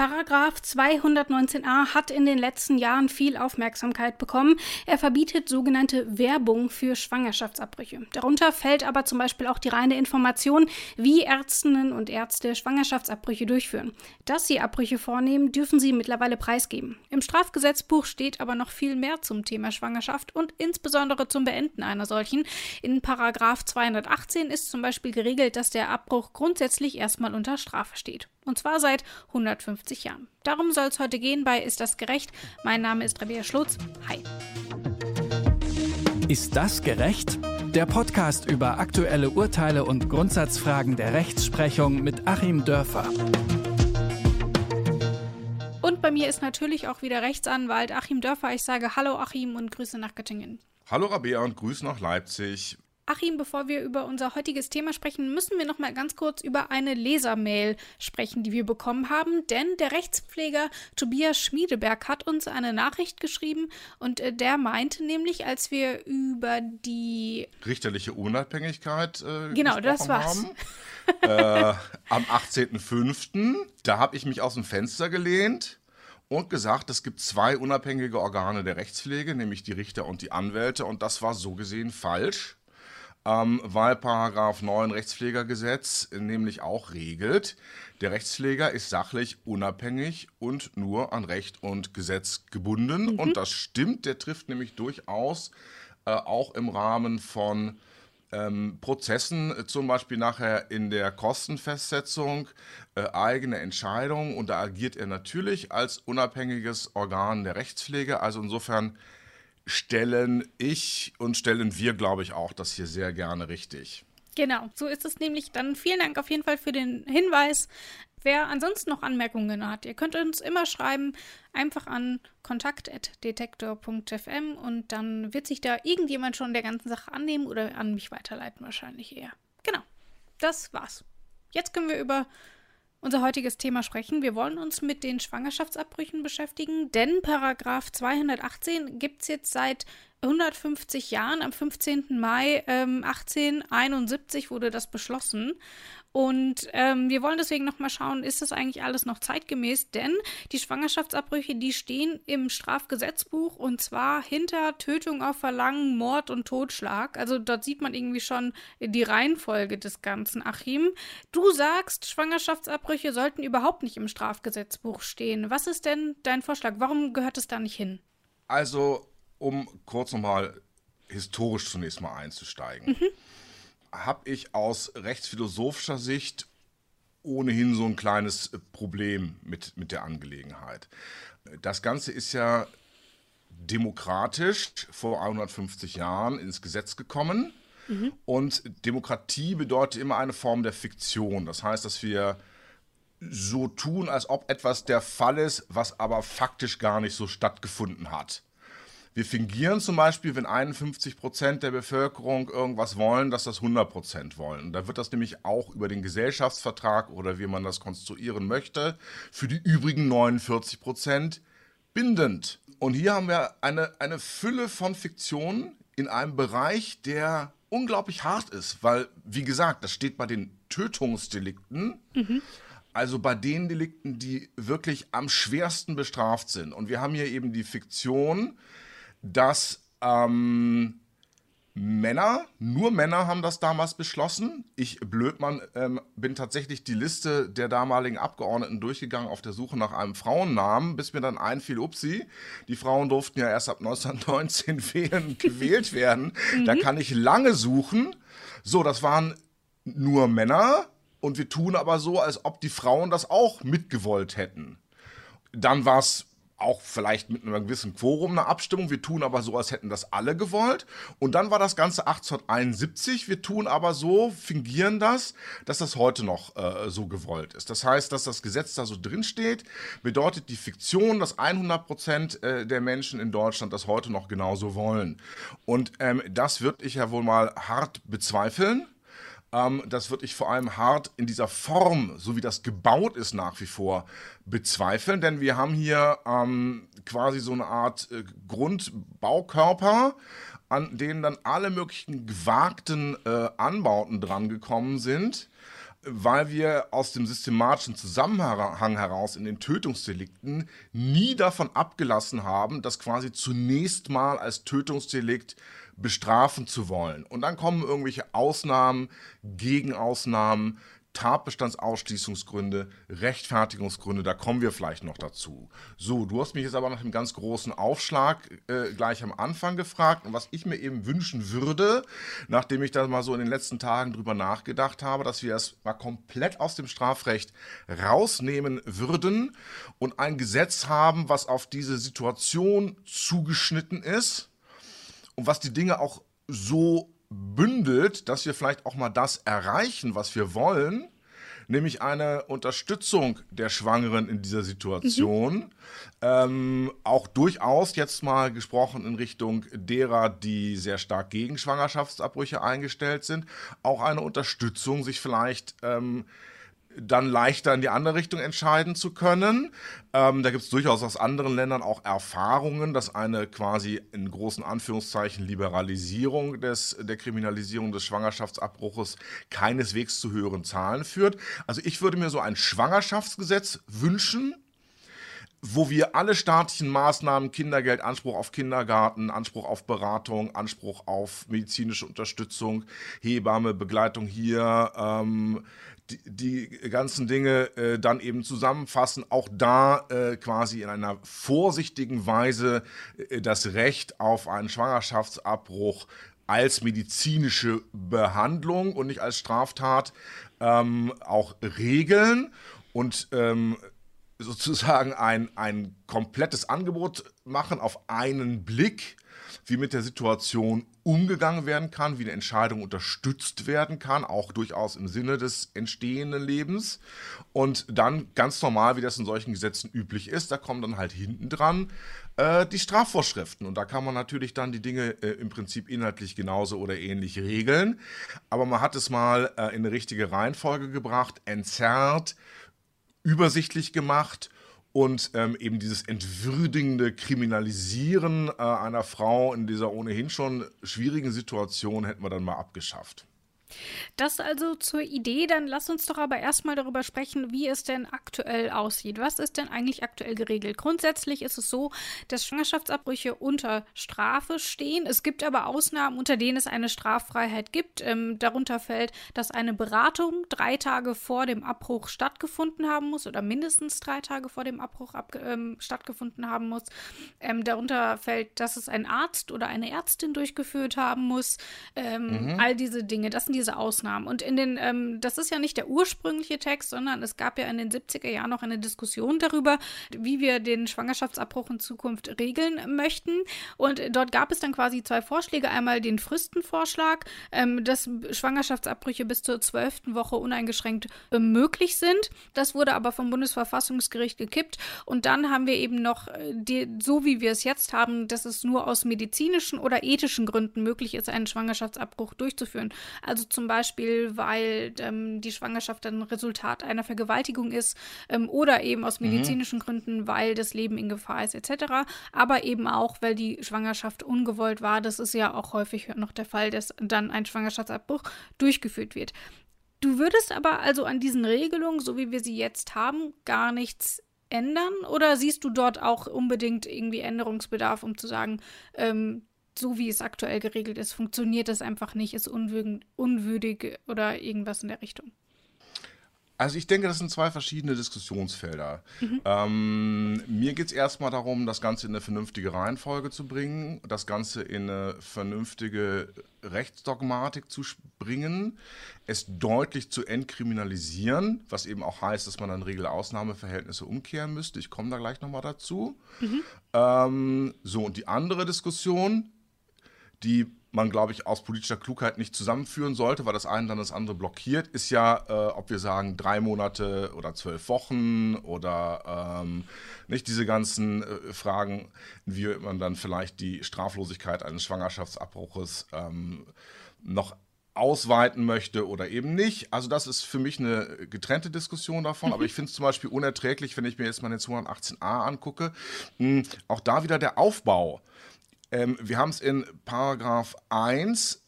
Paragraph 219a hat in den letzten Jahren viel Aufmerksamkeit bekommen. Er verbietet sogenannte Werbung für Schwangerschaftsabbrüche. Darunter fällt aber zum Beispiel auch die reine Information, wie Ärztinnen und Ärzte Schwangerschaftsabbrüche durchführen. Dass sie Abbrüche vornehmen, dürfen sie mittlerweile preisgeben. Im Strafgesetzbuch steht aber noch viel mehr zum Thema Schwangerschaft und insbesondere zum Beenden einer solchen. In Paragraph 218 ist zum Beispiel geregelt, dass der Abbruch grundsätzlich erstmal unter Strafe steht. Und zwar seit 150 Jahren. Darum soll es heute gehen bei Ist das gerecht? Mein Name ist Rabea Schlotz. Hi. Ist das gerecht? Der Podcast über aktuelle Urteile und Grundsatzfragen der Rechtsprechung mit Achim Dörfer. Und bei mir ist natürlich auch wieder Rechtsanwalt Achim Dörfer. Ich sage Hallo Achim und Grüße nach Göttingen. Hallo Rabea und Grüße nach Leipzig. Achim, bevor wir über unser heutiges Thema sprechen, müssen wir noch mal ganz kurz über eine Lesermail sprechen, die wir bekommen haben. Denn der Rechtspfleger Tobias Schmiedeberg hat uns eine Nachricht geschrieben und der meinte nämlich, als wir über die richterliche Unabhängigkeit gesprochen das war's. Haben, am 18.05., da habe ich mich aus dem Fenster gelehnt. Und gesagt, es gibt zwei unabhängige Organe der Rechtspflege, nämlich die Richter und die Anwälte. Und das war so gesehen falsch, weil Paragraph 9 Rechtspflegergesetz nämlich auch regelt, der Rechtspfleger ist sachlich unabhängig und nur an Recht und Gesetz gebunden. Mhm. Und das stimmt, der trifft nämlich durchaus auch im Rahmen von Prozessen, zum Beispiel nachher in der Kostenfestsetzung, eigene Entscheidungen, und da agiert er natürlich als unabhängiges Organ der Rechtspflege. Also insofern stellen wir, glaube ich, auch das hier sehr gerne richtig. Genau, so ist es nämlich. Dann vielen Dank auf jeden Fall für den Hinweis. Wer ansonsten noch Anmerkungen hat, ihr könnt uns immer schreiben, einfach an kontakt@detektor.fm, und dann wird sich da irgendjemand schon der ganzen Sache annehmen oder an mich weiterleiten, wahrscheinlich eher. Genau, das war's. Jetzt können wir über unser heutiges Thema sprechen. Wir wollen uns mit den Schwangerschaftsabbrüchen beschäftigen, denn Paragraph 218 gibt's jetzt seit 150 Jahren. Am 15. Mai 1871 wurde das beschlossen. Und wir wollen deswegen nochmal schauen, ist das eigentlich alles noch zeitgemäß? Denn die Schwangerschaftsabbrüche, die stehen im Strafgesetzbuch, und zwar hinter Tötung auf Verlangen, Mord und Totschlag. Also dort sieht man irgendwie schon die Reihenfolge des Ganzen, Achim. Du sagst, Schwangerschaftsabbrüche sollten überhaupt nicht im Strafgesetzbuch stehen. Was ist denn dein Vorschlag? Warum gehört es da nicht hin? Also, um kurz nochmal historisch zunächst mal einzusteigen, habe ich aus rechtsphilosophischer Sicht ohnehin so ein kleines Problem mit der Angelegenheit. Das Ganze ist ja demokratisch vor 150 Jahren ins Gesetz gekommen. Mhm. Und Demokratie bedeutet immer eine Form der Fiktion. Das heißt, dass wir so tun, als ob etwas der Fall ist, was aber faktisch gar nicht so stattgefunden hat. Wir fingieren zum Beispiel, wenn 51% der Bevölkerung irgendwas wollen, dass das 100% wollen. Da wird das nämlich auch über den Gesellschaftsvertrag oder wie man das konstruieren möchte, für die übrigen 49% bindend. Und hier haben wir eine Fülle von Fiktionen in einem Bereich, der unglaublich hart ist. Weil, wie gesagt, das steht bei den Tötungsdelikten. Mhm. Also bei den Delikten, die wirklich am schwersten bestraft sind. Und wir haben hier eben die Fiktion, dass nur Männer haben das damals beschlossen. Ich, Blödmann, bin tatsächlich die Liste der damaligen Abgeordneten durchgegangen auf der Suche nach einem Frauennamen, bis mir dann einfiel, upsie, die Frauen durften ja erst ab 1919 gewählt werden. Da kann ich lange suchen. So, das waren nur Männer. Und wir tun aber so, als ob die Frauen das auch mitgewollt hätten. Dann war es auch vielleicht mit einem gewissen Quorum eine Abstimmung. Wir tun aber so, als hätten das alle gewollt. Und dann war das Ganze 1871. Wir tun aber so, fingieren das, dass das heute noch so gewollt ist. Das heißt, dass das Gesetz da so drinsteht, bedeutet die Fiktion, dass 100% der Menschen in Deutschland das heute noch genauso wollen. Und das würde ich ja wohl mal hart bezweifeln. Das würde ich vor allem hart in dieser Form, so wie das gebaut ist, nach wie vor bezweifeln. Denn wir haben hier quasi so eine Art Grundbaukörper, an denen dann alle möglichen gewagten Anbauten drangekommen sind. weil wir aus dem systematischen Zusammenhang heraus in den Tötungsdelikten nie davon abgelassen haben, das quasi zunächst mal als Tötungsdelikt bestrafen zu wollen. Und dann kommen irgendwelche Ausnahmen, Gegenausnahmen, Tatbestandsausschließungsgründe, Rechtfertigungsgründe, da kommen wir vielleicht noch dazu. So, du hast mich jetzt aber nach dem ganz großen Aufschlag gleich am Anfang gefragt. Und was ich mir eben wünschen würde, nachdem ich da mal so in den letzten Tagen drüber nachgedacht habe, dass wir es mal komplett aus dem Strafrecht rausnehmen würden und ein Gesetz haben, was auf diese Situation zugeschnitten ist und was die Dinge auch so bündelt, dass wir vielleicht auch mal das erreichen, was wir wollen, nämlich eine Unterstützung der Schwangeren in dieser Situation, auch durchaus jetzt mal gesprochen in Richtung derer, die sehr stark gegen Schwangerschaftsabbrüche eingestellt sind, auch eine Unterstützung, sich vielleicht dann leichter in die andere Richtung entscheiden zu können. Da gibt es durchaus aus anderen Ländern auch Erfahrungen, dass eine quasi in großen Anführungszeichen Liberalisierung der Kriminalisierung des Schwangerschaftsabbruches keineswegs zu höheren Zahlen führt. Also ich würde mir so ein Schwangerschaftsgesetz wünschen, wo wir alle staatlichen Maßnahmen, Kindergeld, Anspruch auf Kindergarten, Anspruch auf Beratung, Anspruch auf medizinische Unterstützung, Hebamme, Begleitung hier, die ganzen Dinge dann eben zusammenfassen, auch da quasi in einer vorsichtigen Weise das Recht auf einen Schwangerschaftsabbruch als medizinische Behandlung und nicht als Straftat auch regeln und sozusagen ein komplettes Angebot machen auf einen Blick, wie mit der Situation umgegangen werden kann, wie eine Entscheidung unterstützt werden kann, auch durchaus im Sinne des entstehenden Lebens. Und dann ganz normal, wie das in solchen Gesetzen üblich ist, da kommen dann halt hinten dran die Strafvorschriften. Und da kann man natürlich dann die Dinge im Prinzip inhaltlich genauso oder ähnlich regeln. Aber man hat es mal in eine richtige Reihenfolge gebracht, entzerrt, übersichtlich gemacht. Und eben dieses entwürdigende Kriminalisieren einer Frau in dieser ohnehin schon schwierigen Situation hätten wir dann mal abgeschafft. Das also zur Idee, dann lass uns doch aber erstmal darüber sprechen, wie es denn aktuell aussieht. Was ist denn eigentlich aktuell geregelt? Grundsätzlich ist es so, dass Schwangerschaftsabbrüche unter Strafe stehen. Es gibt aber Ausnahmen, unter denen es eine Straffreiheit gibt. Darunter fällt, dass eine Beratung 3 Tage vor dem Abbruch stattgefunden haben muss oder mindestens 3 Tage vor dem Abbruch stattgefunden haben muss. Darunter fällt, dass es ein Arzt oder eine Ärztin durchgeführt haben muss. All diese Dinge, das sind diese Ausnahmen. Und in den, das ist ja nicht der ursprüngliche Text, sondern es gab ja in den 70er Jahren noch eine Diskussion darüber, wie wir den Schwangerschaftsabbruch in Zukunft regeln möchten. Und dort gab es dann quasi 2 Vorschläge. Einmal den Fristenvorschlag, dass Schwangerschaftsabbrüche bis zur 12. Woche uneingeschränkt möglich sind. Das wurde aber vom Bundesverfassungsgericht gekippt. Und dann haben wir eben noch, so wie wir es jetzt haben, dass es nur aus medizinischen oder ethischen Gründen möglich ist, einen Schwangerschaftsabbruch durchzuführen. Also zum Beispiel, weil die Schwangerschaft dann Resultat einer Vergewaltigung ist oder eben aus medizinischen Gründen, weil das Leben in Gefahr ist etc. Aber eben auch, weil die Schwangerschaft ungewollt war. Das ist ja auch häufig noch der Fall, dass dann ein Schwangerschaftsabbruch durchgeführt wird. Du würdest aber also an diesen Regelungen, so wie wir sie jetzt haben, gar nichts ändern? Oder siehst du dort auch unbedingt irgendwie Änderungsbedarf, um zu sagen, so wie es aktuell geregelt ist, funktioniert das einfach nicht, ist unwürdig oder irgendwas in der Richtung? Also ich denke, das sind 2 verschiedene Diskussionsfelder. Mir geht es erstmal darum, das Ganze in eine vernünftige Reihenfolge zu bringen, das Ganze in eine vernünftige Rechtsdogmatik zu bringen, es deutlich zu entkriminalisieren, was eben auch heißt, dass man dann Regel-Ausnahme-Verhältnisse umkehren müsste. Ich komme da gleich nochmal dazu. So, und die andere Diskussion, die man, glaube ich, aus politischer Klugheit nicht zusammenführen sollte, weil das eine dann das andere blockiert, ist ja, ob wir sagen, 3 Monate oder 12 Wochen oder nicht diese ganzen Fragen, wie man dann vielleicht die Straflosigkeit eines Schwangerschaftsabbruches noch ausweiten möchte oder eben nicht. Also das ist für mich eine getrennte Diskussion davon, aber ich finde es zum Beispiel unerträglich, wenn ich mir jetzt mal den 218a angucke, auch da wieder der Aufbau. Wir haben es in Paragraph 1,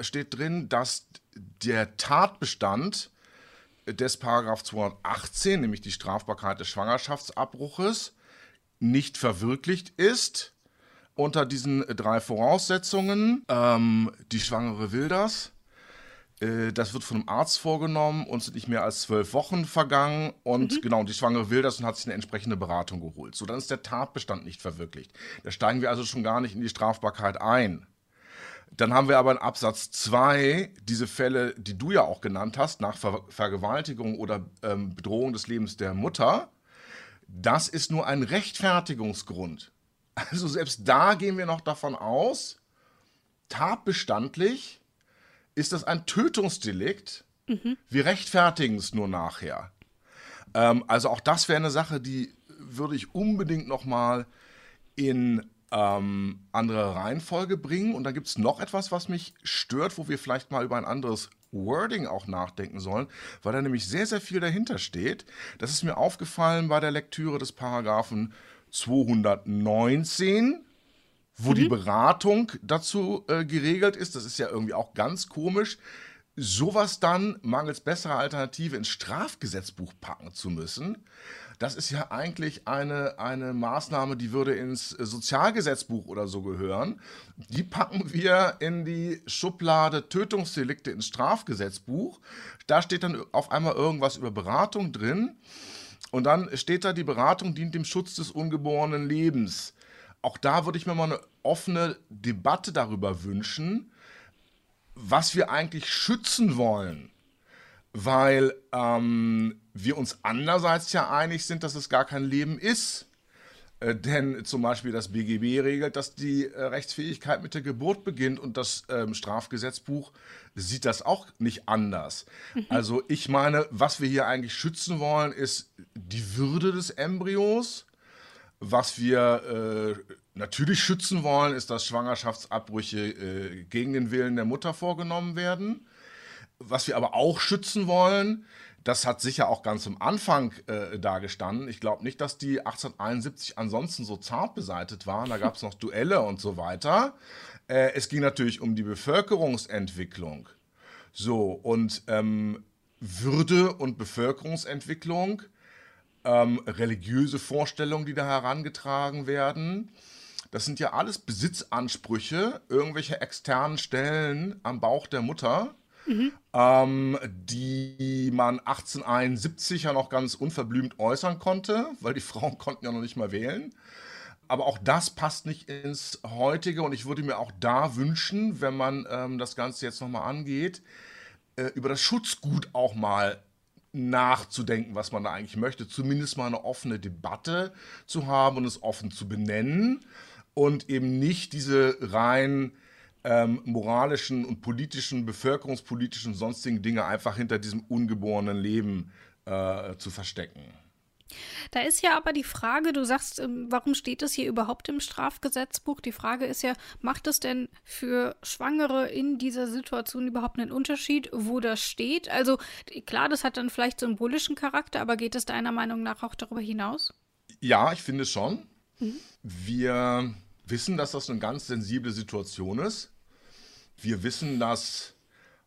steht drin, dass der Tatbestand des § 218, nämlich die Strafbarkeit des Schwangerschaftsabbruches, nicht verwirklicht ist unter diesen drei Voraussetzungen. Die Schwangere will das. Das wird von einem Arzt vorgenommen und sind nicht mehr als 12 Wochen vergangen. Und genau, die Schwangere will das und hat sich eine entsprechende Beratung geholt. So, dann ist der Tatbestand nicht verwirklicht. Da steigen wir also schon gar nicht in die Strafbarkeit ein. Dann haben wir aber in Absatz 2 diese Fälle, die du ja auch genannt hast, nach Vergewaltigung oder Bedrohung des Lebens der Mutter. Das ist nur ein Rechtfertigungsgrund. Also selbst da gehen wir noch davon aus, tatbestandlich ist das ein Tötungsdelikt. Wir rechtfertigen es nur nachher. Also auch das wäre eine Sache, die würde ich unbedingt nochmal in andere Reihenfolge bringen. Und da gibt es noch etwas, was mich stört, wo wir vielleicht mal über ein anderes Wording auch nachdenken sollen, weil da nämlich sehr, sehr viel dahinter steht. Das ist mir aufgefallen bei der Lektüre des Paragraphen 219, wo die Beratung dazu geregelt ist. Das ist ja irgendwie auch ganz komisch, sowas dann mangels besserer Alternative ins Strafgesetzbuch packen zu müssen. Das ist ja eigentlich eine Maßnahme, die würde ins Sozialgesetzbuch oder so gehören. Die packen wir in die Schublade Tötungsdelikte ins Strafgesetzbuch. Da steht dann auf einmal irgendwas über Beratung drin. Und dann steht da, die Beratung dient dem Schutz des ungeborenen Lebens. Auch da würde ich mir mal eine offene Debatte darüber wünschen, was wir eigentlich schützen wollen. Weil wir uns andererseits ja einig sind, dass es gar kein Leben ist. Denn zum Beispiel das BGB regelt, dass die Rechtsfähigkeit mit der Geburt beginnt und das Strafgesetzbuch sieht das auch nicht anders. Also ich meine, was wir hier eigentlich schützen wollen, ist die Würde des Embryos. Was wir natürlich schützen wollen, ist, dass Schwangerschaftsabbrüche gegen den Willen der Mutter vorgenommen werden. Was wir aber auch schützen wollen, das hat sicher auch ganz am Anfang da gestanden. Ich glaube nicht, dass die 1871 ansonsten so zart beseitigt waren. Da gab es noch Duelle und so weiter. Es ging natürlich um die Bevölkerungsentwicklung. So, und Würde und Bevölkerungsentwicklung, religiöse Vorstellungen, die da herangetragen werden, das sind ja alles Besitzansprüche, irgendwelche externen Stellen am Bauch der Mutter. Die man 1871 ja noch ganz unverblümt äußern konnte, weil die Frauen konnten ja noch nicht mal wählen. Aber auch das passt nicht ins Heutige und ich würde mir auch da wünschen, wenn man das Ganze jetzt nochmal angeht, über das Schutzgut auch mal nachzudenken, was man da eigentlich möchte. Zumindest mal eine offene Debatte zu haben und es offen zu benennen und eben nicht diese rein moralischen und politischen, bevölkerungspolitischen, sonstigen Dinge einfach hinter diesem ungeborenen Leben zu verstecken. Da ist ja aber die Frage, du sagst, warum steht das hier überhaupt im Strafgesetzbuch? Die Frage ist ja, macht es denn für Schwangere in dieser Situation überhaupt einen Unterschied, wo das steht? Also klar, das hat dann vielleicht symbolischen Charakter, aber geht es deiner Meinung nach auch darüber hinaus? Ja, ich finde schon. Wir wissen, dass das eine ganz sensible Situation ist. Wir wissen, dass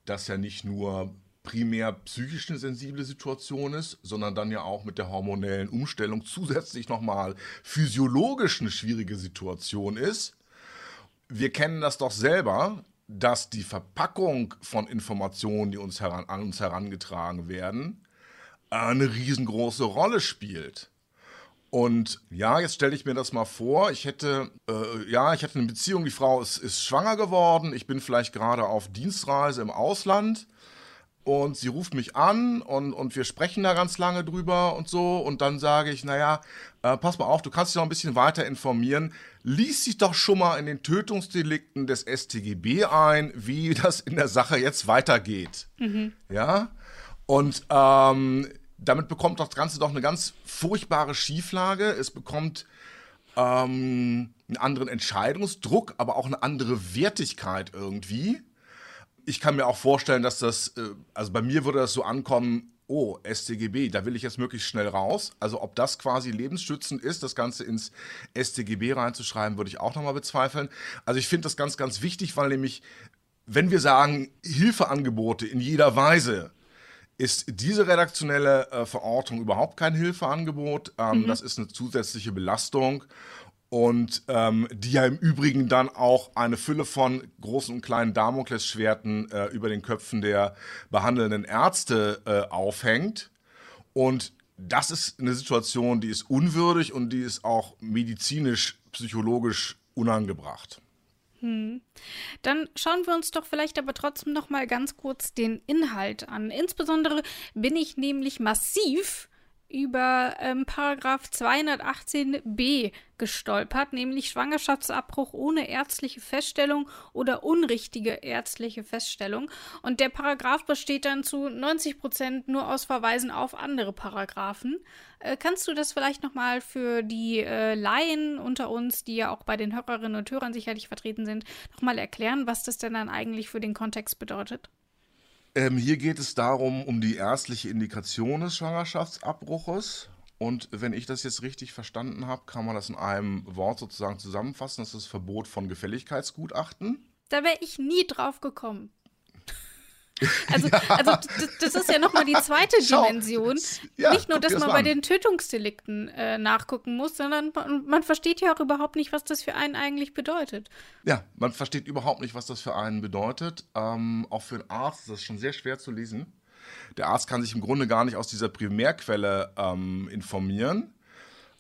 das ja nicht nur primär psychisch eine sensible Situation ist, sondern dann ja auch mit der hormonellen Umstellung zusätzlich nochmal physiologisch eine schwierige Situation ist. Wir kennen das doch selber, dass die Verpackung von Informationen, die uns an uns herangetragen werden, eine riesengroße Rolle spielt. Und ja, jetzt stelle ich mir das mal vor, ich hätte eine Beziehung, die Frau ist schwanger geworden, ich bin vielleicht gerade auf Dienstreise im Ausland und sie ruft mich an und wir sprechen da ganz lange drüber und so und dann sage ich, naja, pass mal auf, du kannst dich noch ein bisschen weiter informieren, lies dich doch schon mal in den Tötungsdelikten des StGB ein, wie das in der Sache jetzt weitergeht. Ja, und damit bekommt das Ganze doch eine ganz furchtbare Schieflage. Es bekommt einen anderen Entscheidungsdruck, aber auch eine andere Wertigkeit irgendwie. Ich kann mir auch vorstellen, dass das, also bei mir würde das so ankommen, oh, StGB, da will ich jetzt möglichst schnell raus. Also ob das quasi lebensschützend ist, das Ganze ins StGB reinzuschreiben, würde ich auch nochmal bezweifeln. Also ich finde das ganz, ganz wichtig, weil nämlich, wenn wir sagen, Hilfeangebote in jeder Weise, ist diese redaktionelle Verortung überhaupt kein Hilfeangebot. Das ist eine zusätzliche Belastung. Und die ja im Übrigen dann auch eine Fülle von großen und kleinen Damoklesschwerten über den Köpfen der behandelnden Ärzte aufhängt. Und das ist eine Situation, die ist unwürdig und die ist auch medizinisch, psychologisch unangebracht. Dann schauen wir uns doch vielleicht aber trotzdem noch mal ganz kurz den Inhalt an. Insbesondere bin ich nämlich massiv über Paragraph 218b gestolpert, nämlich Schwangerschaftsabbruch ohne ärztliche Feststellung oder unrichtige ärztliche Feststellung. Und der Paragraph besteht dann zu 90% nur aus Verweisen auf andere Paragraphen. Kannst du das vielleicht nochmal für die Laien unter uns, die ja auch bei den Hörerinnen und Hörern sicherlich vertreten sind, nochmal erklären, was das denn dann eigentlich für den Kontext bedeutet? Hier geht es darum, um die ärztliche Indikation des Schwangerschaftsabbruches. Und wenn ich das jetzt richtig verstanden habe, kann man das in einem Wort sozusagen zusammenfassen. Das ist das Verbot von Gefälligkeitsgutachten. Da wäre ich nie drauf gekommen. Also, ja. Das ist ja nochmal die zweite Dimension. Ja, nicht nur, dass man bei den Tötungsdelikten nachgucken muss, sondern man versteht ja auch überhaupt nicht, was das für einen eigentlich bedeutet. Ja, man versteht überhaupt nicht, was das für einen bedeutet. Auch für einen Arzt ist das schon sehr schwer zu lesen. Der Arzt kann sich im Grunde gar nicht aus dieser Primärquelle informieren.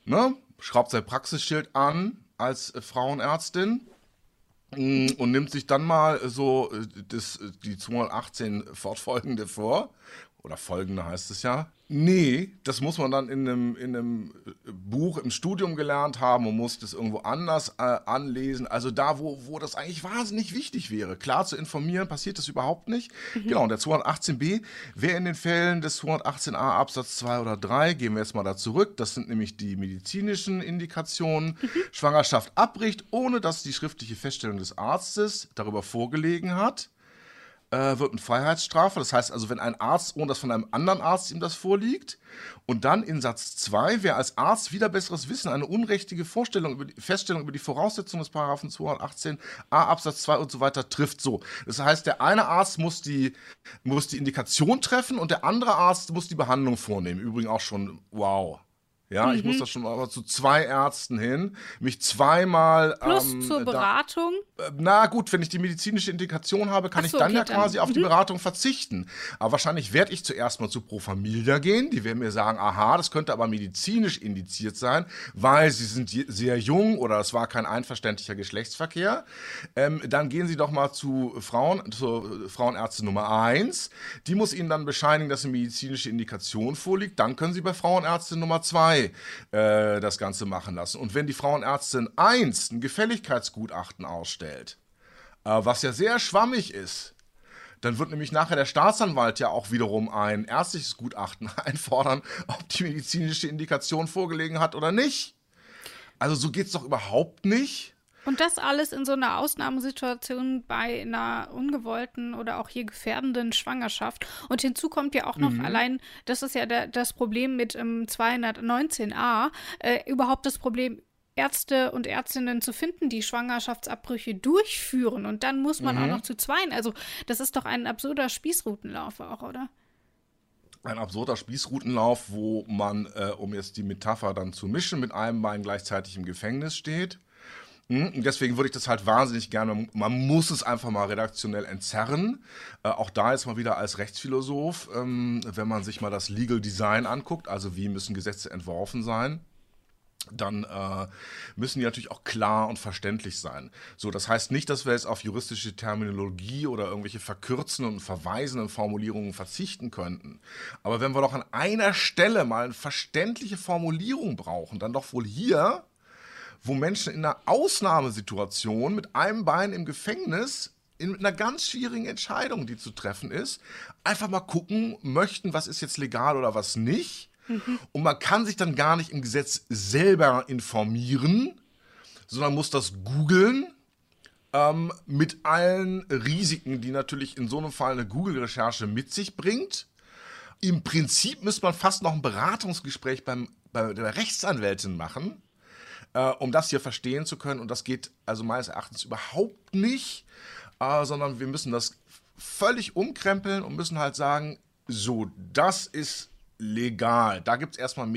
Ne? Schraubt sein Praxisschild an als Frauenärztin. Und nimmt sich dann mal so die 218 fortfolgende vor. Oder folgende heißt es ja. Nee, das muss man dann in einem Buch im Studium gelernt haben und muss das irgendwo anders anlesen. Also da, wo das eigentlich wahnsinnig wichtig wäre. Klar zu informieren, passiert das überhaupt nicht. Genau, und der 218b wäre in den Fällen des 218a Absatz 2 oder 3, gehen wir jetzt mal da zurück, das sind nämlich die medizinischen Indikationen, Schwangerschaft abbricht, ohne dass die schriftliche Feststellung des Arztes darüber vorgelegen hat. Wird eine Freiheitsstrafe, das heißt also, wenn ein Arzt, ohne dass von einem anderen Arzt ihm das vorliegt, und dann in Satz 2, wer als Arzt wider besseres Wissen eine unrichtige Feststellung über die Voraussetzungen des Paragraphen 218a Absatz 2 und so weiter trifft, so. Das heißt, der eine Arzt muss die Indikation treffen und der andere Arzt muss die Behandlung vornehmen. Übrigens auch schon, wow. Ja, ich muss da schon mal zu zwei Ärzten hin, mich zweimal... Plus zur Beratung? Na gut, wenn ich die medizinische Indikation habe, kann ich dann ja quasi auf die Beratung verzichten. Aber wahrscheinlich werde ich zuerst mal zu Pro Familia gehen. Die werden mir sagen, aha, das könnte aber medizinisch indiziert sein, weil sie sind sehr jung oder es war kein einverständlicher Geschlechtsverkehr. Dann gehen sie doch mal zur Frauenärztin Nummer 1. Die muss ihnen dann bescheinigen, dass eine medizinische Indikation vorliegt. Dann können sie bei Frauenärztin Nummer 2 das Ganze machen lassen. Und wenn die Frauenärztin 1 ein Gefälligkeitsgutachten ausstellt, was ja sehr schwammig ist, dann wird nämlich nachher der Staatsanwalt ja auch wiederum ein ärztliches Gutachten einfordern, ob die medizinische Indikation vorgelegen hat oder nicht. Also so geht's doch überhaupt nicht. Und das alles in so einer Ausnahmesituation bei einer ungewollten oder auch hier gefährdenden Schwangerschaft. Und hinzu kommt ja auch noch allein, das ist ja das Problem mit 219a, überhaupt das Problem, Ärzte und Ärztinnen zu finden, die Schwangerschaftsabbrüche durchführen. Und dann muss man auch noch zu zweien. Also das ist doch ein absurder Spießrutenlauf auch, oder? Ein absurder Spießrutenlauf, wo man, um jetzt die Metapher dann zu mischen, mit einem Bein gleichzeitig im Gefängnis steht. Deswegen würde ich das halt wahnsinnig gerne, man muss es einfach mal redaktionell entzerren. Auch da jetzt mal wieder als Rechtsphilosoph, wenn man sich mal das Legal Design anguckt, also wie müssen Gesetze entworfen sein, dann müssen die natürlich auch klar und verständlich sein. So, das heißt nicht, dass wir jetzt auf juristische Terminologie oder irgendwelche verkürzenden und verweisenden Formulierungen verzichten könnten. Aber wenn wir doch an einer Stelle mal eine verständliche Formulierung brauchen, dann doch wohl hier... wo Menschen in einer Ausnahmesituation mit einem Bein im Gefängnis in einer ganz schwierigen Entscheidung, die zu treffen ist, einfach mal gucken möchten, was ist jetzt legal oder was nicht. Und man kann sich dann gar nicht im Gesetz selber informieren, sondern muss das googeln. Mit allen Risiken, die natürlich in so einem Fall eine Google-Recherche mit sich bringt. Im Prinzip müsste man fast noch ein Beratungsgespräch bei der Rechtsanwältin machen, um das hier verstehen zu können. Und das geht also meines Erachtens überhaupt nicht, sondern wir müssen das völlig umkrempeln und müssen halt sagen, So, das ist legal. Da gibt es erstmal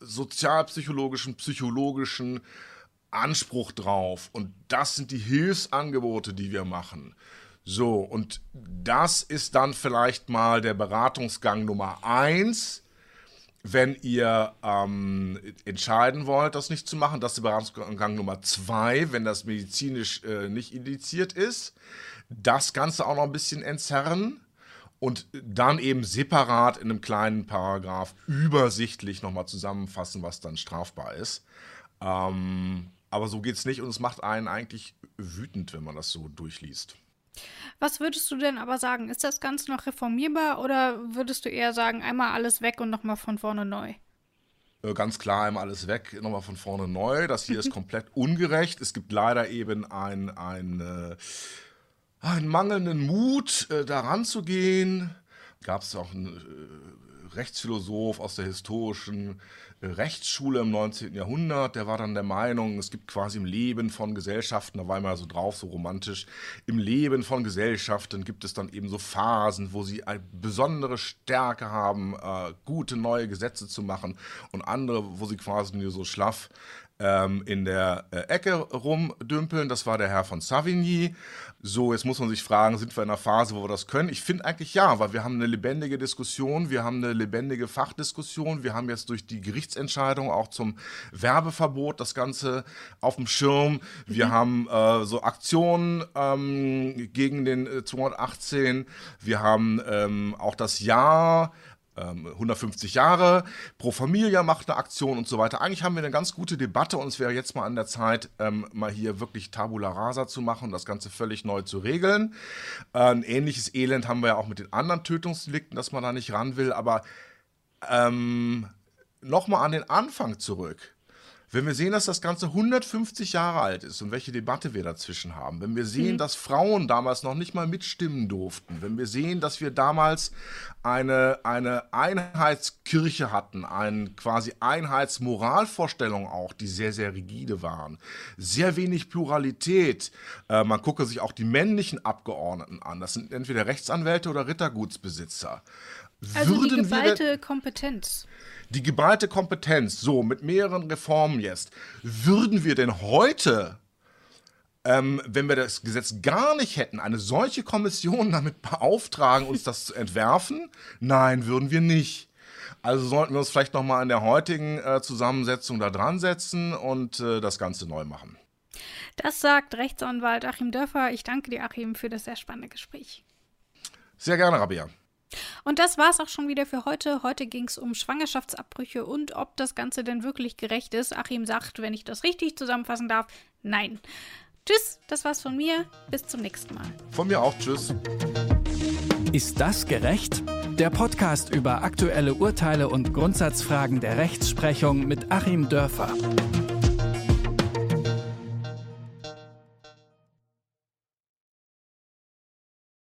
sozialpsychologischen, psychologischen Anspruch drauf. Und das sind die Hilfsangebote, die wir machen. So, und das ist dann vielleicht mal der Beratungsgang Nummer 1, wenn ihr entscheiden wollt, das nicht zu machen. Das ist der Beratungsgang Nummer 2, wenn das medizinisch nicht indiziert ist. Das Ganze auch noch ein bisschen entzerren und dann eben separat in einem kleinen Paragraph übersichtlich nochmal zusammenfassen, was dann strafbar ist. Aber so geht's nicht und es macht einen eigentlich wütend, wenn man das so durchliest. Was würdest du denn aber sagen? Ist das Ganze noch reformierbar oder würdest du eher sagen, einmal alles weg und nochmal von vorne neu? Ganz klar, einmal alles weg, nochmal von vorne neu. Das hier ist komplett ungerecht. Es gibt leider eben einen mangelnden Mut, daran zu gehen. Gab es auch einen Rechtsphilosoph aus der historischen Rechtsschule im 19. Jahrhundert, der war dann der Meinung, es gibt quasi im Leben von Gesellschaften, da war immer so drauf, so romantisch, im Leben von Gesellschaften gibt es dann eben so Phasen, wo sie eine besondere Stärke haben, gute neue Gesetze zu machen und andere, wo sie quasi nur so schlaff in der Ecke rumdümpeln. Das war der Herr von Savigny. So, jetzt muss man sich fragen, sind wir in einer Phase, wo wir das können? Ich finde eigentlich ja, weil wir haben eine lebendige Diskussion, wir haben eine lebendige Fachdiskussion, wir haben jetzt durch die Gerichtsentscheidung auch zum Werbeverbot das Ganze auf dem Schirm. Wir haben so Aktionen gegen den 218, wir haben auch das Jahr 150 Jahre, Pro Familia macht eine Aktion und so weiter. Eigentlich haben wir eine ganz gute Debatte und es wäre jetzt mal an der Zeit, mal hier wirklich Tabula Rasa zu machen und das Ganze völlig neu zu regeln. Ein ähnliches Elend haben wir ja auch mit den anderen Tötungsdelikten, dass man da nicht ran will, aber nochmal an den Anfang zurück. Wenn wir sehen, dass das Ganze 150 Jahre alt ist und welche Debatte wir dazwischen haben, wenn wir sehen, dass Frauen damals noch nicht mal mitstimmen durften, wenn wir sehen, dass wir damals eine Einheitskirche hatten, eine quasi Einheitsmoralvorstellung auch, die sehr, sehr rigide waren, sehr wenig Pluralität, man gucke sich auch die männlichen Abgeordneten an, das sind entweder Rechtsanwälte oder Rittergutsbesitzer. Also die geballte Kompetenz. Die geballte Kompetenz, so mit mehreren Reformen jetzt. Würden wir denn heute, wenn wir das Gesetz gar nicht hätten, eine solche Kommission damit beauftragen, uns das zu entwerfen? Nein, würden wir nicht. Also sollten wir uns vielleicht nochmal in der heutigen Zusammensetzung da dran setzen und das Ganze neu machen. Das sagt Rechtsanwalt Achim Dörfer. Ich danke dir, Achim, für das sehr spannende Gespräch. Sehr gerne, Rabea. Und das war's auch schon wieder für heute. Heute ging's um Schwangerschaftsabbrüche und ob das Ganze denn wirklich gerecht ist. Achim sagt, wenn ich das richtig zusammenfassen darf, nein. Tschüss, das war's von mir. Bis zum nächsten Mal. Von mir auch, tschüss. Ist das gerecht? Der Podcast über aktuelle Urteile und Grundsatzfragen der Rechtsprechung mit Achim Dörfer.